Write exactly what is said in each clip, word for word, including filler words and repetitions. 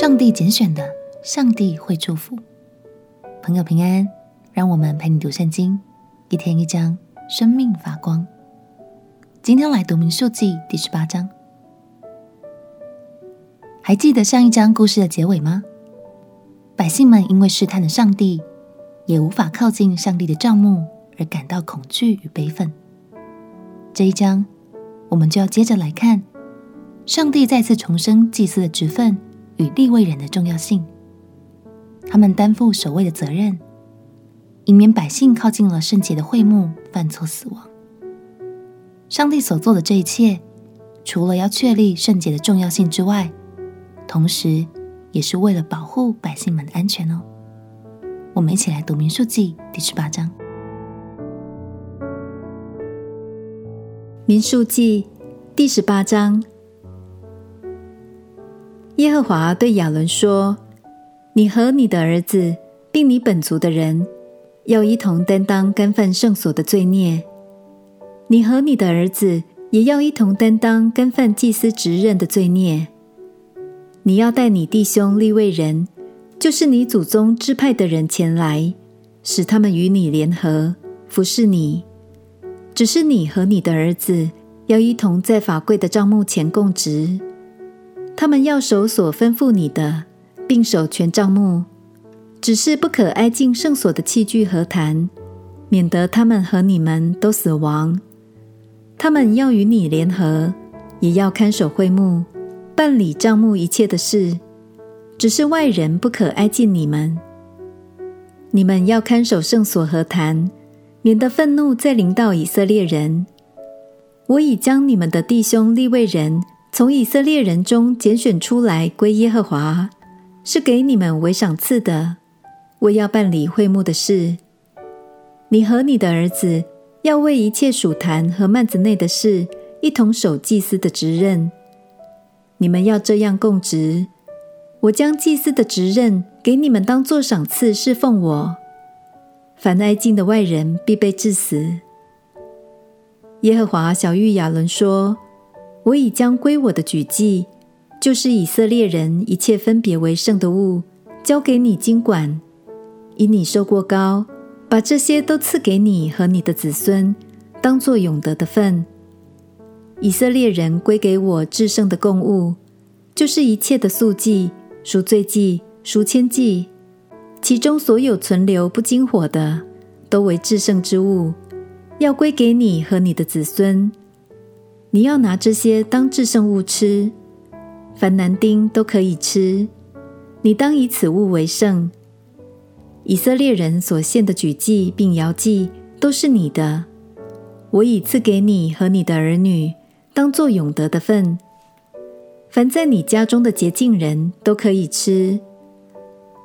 上帝拣选的，上帝会祝福。朋友平安，让我们陪你读圣经，一天一章，生命发光。今天来读民数记第十八章。还记得上一章故事的结尾吗？百姓们因为试探了上帝，也无法靠近上帝的帐幕，而感到恐惧与悲愤。这一章我们就要接着来看上帝再次重申祭司的职分与利未人的重要性，他们担负守卫的责任，以免百姓靠近了圣洁的会幕犯错死亡。上帝所做的这一切，除了要确立圣洁的重要性之外，同时也是为了保护百姓们的安全哦。我们一起来读民数记第十八章。民数记第十八章。耶和华对亚伦说：你和你的儿子并你本族的人，要一同担当干犯圣所的罪孽。你和你的儿子也要一同担当干犯祭司职任的罪孽。你要带你弟兄利未人，就是你祖宗支派的人前来，使他们与你联合服侍你。只是你和你的儿子要一同在法柜的帐幕前供职，他们要守所吩咐你的，并守全帐幕，只是不可挨近圣所的器具和坛，免得他们和你们都死亡。他们要与你联合，也要看守会幕，办理帐幕一切的事，只是外人不可挨近你们。你们要看守圣所和坛，免得愤怒再临到以色列人。我已将你们的弟兄利未人从以色列人中拣选出来归耶和华，是给你们为赏赐的，我要办理会幕的事。你和你的儿子要为一切属坛和幔子内的事一同守祭司的职任。你们要这样供职，我将祭司的职任给你们当作赏赐侍奉我。凡挨近的外人必被致死。耶和华晓谕亚伦说：我已将归我的举祭，就是以色列人一切分别为圣的物，交给你经管，因你受过膏，把这些都赐给你和你的子孙，当作永得的份。以色列人归给我至圣的供物，就是一切的素祭、赎罪祭、赎愆祭，其中所有存留不经火的，都为至圣之物，要归给你和你的子孙。你要拿这些当至圣物吃，凡男丁都可以吃，你当以此物为圣。以色列人所献的举祭并摇祭都是你的，我已赐给你和你的儿女，当作永得的份。凡在你家中的洁净人都可以吃，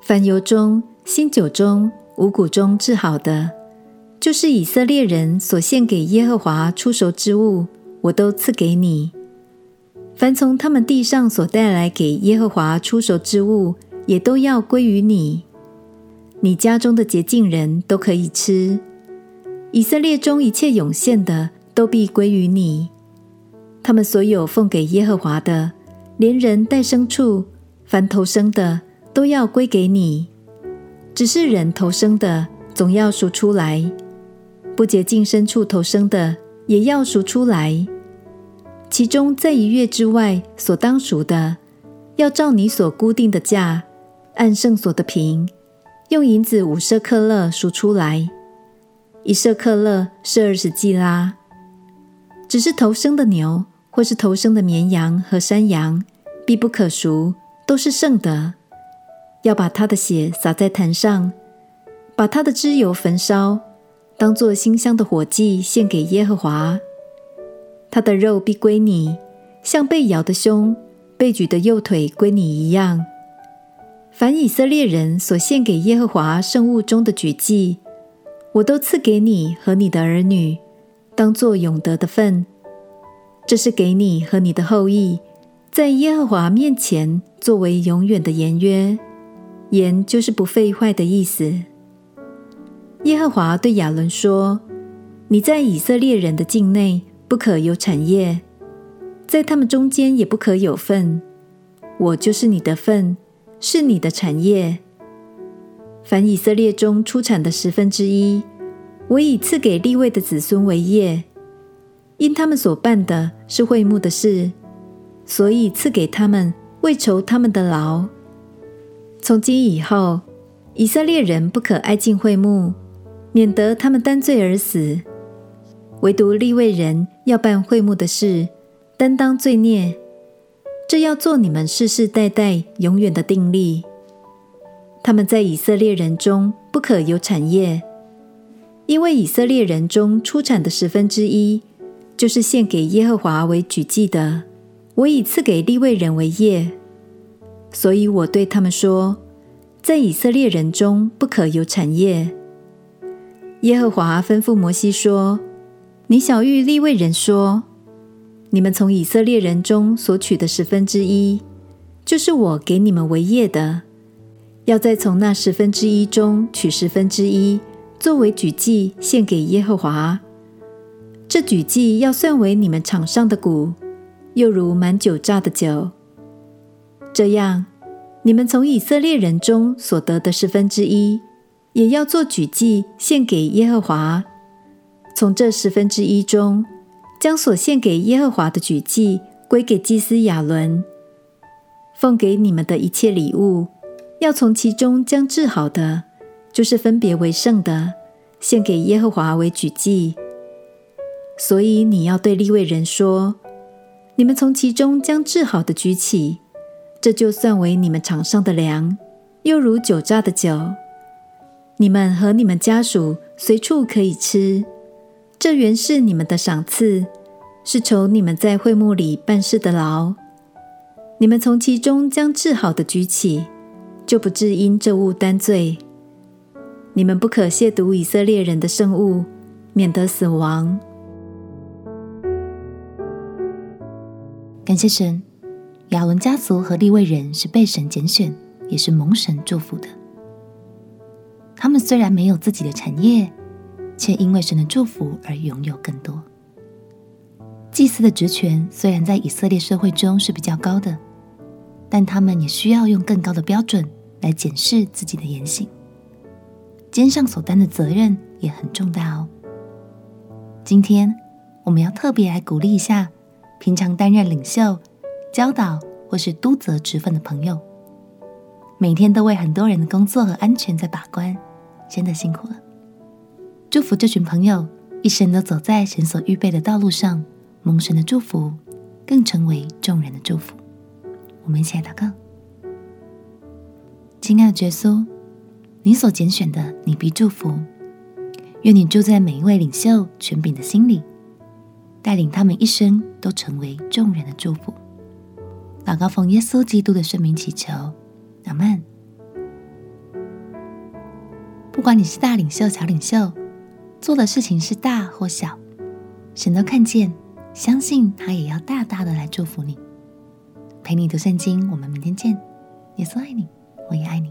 凡油中、新酒中、五谷中制好的，就是以色列人所献给耶和华出熟之物，我都赐给你。凡从他们地上所带来给耶和华出熟之物，也都要归于你。你家中的洁净人都可以吃，以色列中一切涌现的都必归于你。他们所有奉给耶和华的，连人带牲畜，凡头生的都要归给你。只是人头生的总要赎出来，不洁净牲畜头生的也要赎出来，其中在一月之外所当赎的，要照你所固定的价，按圣所的平，用银子五舍客勒赎出来，一舍客勒是二十季拉。只是头生的牛或是头生的绵羊和山羊，必不可赎，都是圣的，要把它的血洒在坛上，把它的脂油焚烧，当作馨香的火祭献给耶和华。他的肉必归你，像被摇的胸、被举的右腿归你一样。凡以色列人所献给耶和华圣物中的举祭，我都赐给你和你的儿女，当作永得的份。这是给你和你的后裔，在耶和华面前作为永远的言约。言就是不废坏的意思。耶和华对亚伦说：你在以色列人的境内不可有产业，在他们中间也不可有份，我就是你的份，是你的产业。凡以色列中出产的十分之一，我以赐给利未的子孙为业，因他们所办的是会幕的事，所以赐给他们，为酬他们的劳。从今以后，以色列人不可挨近会幕，免得他们担罪而死。唯独利未人要办会幕的事，担当罪孽。这要做你们世世代代永远的定例。他们在以色列人中不可有产业，因为以色列人中出产的十分之一，就是献给耶和华为举祭的，我以赐给利未人为业。所以我对他们说，在以色列人中不可有产业。耶和华吩咐摩西说，你晓谕利未人说，你们从以色列人中所取的十分之一，就是我给你们为业的，要再从那十分之一中取十分之一，作为举祭献给耶和华。这举祭要算为你们场上的谷，又如满酒榨的酒。这样，你们从以色列人中所得的十分之一，也要做举祭献给耶和华。从这十分之一中，将所献给耶和华的举祭归给祭司亚伦。奉给你们的一切礼物，要从其中将治好的，就是分别为圣的，献给耶和华为举祭。所以你要对利未人说，你们从其中将治好的举起，这就算为你们场上的粮，又如酒榨的酒。你们和你们家属随处可以吃，这原是你们的赏赐，是酬你们在会幕里办事的劳。你们从其中将治好的举起，就不致因这物担罪。你们不可亵渎以色列人的圣物，免得死亡。感谢神，亚伦家族和利未人是被神拣选，也是蒙神祝福的。他们虽然没有自己的产业，却因为神的祝福而拥有更多。祭司的职权虽然在以色列社会中是比较高的，但他们也需要用更高的标准来检视自己的言行，肩上所担的责任也很重大哦。今天我们要特别来鼓励一下平常担任领袖、教导或是督责职分的朋友，每天都为很多人的工作和安全在把关，真的辛苦了。祝福这群朋友一生都走在神所预备的道路上，蒙神的祝福，更成为众人的祝福。我们一起来祷告。亲爱的耶稣，你所拣选的，你必祝福。愿你住在每一位领袖权柄的心里，带领他们一生都成为众人的祝福。祷告奉耶稣基督的圣名祈求，阿们。不管你是大领袖、小领袖，做的事情是大或小，神都看见，相信他也要大大的来祝福你。陪你读圣经，我们明天见。耶稣爱你，我也爱你。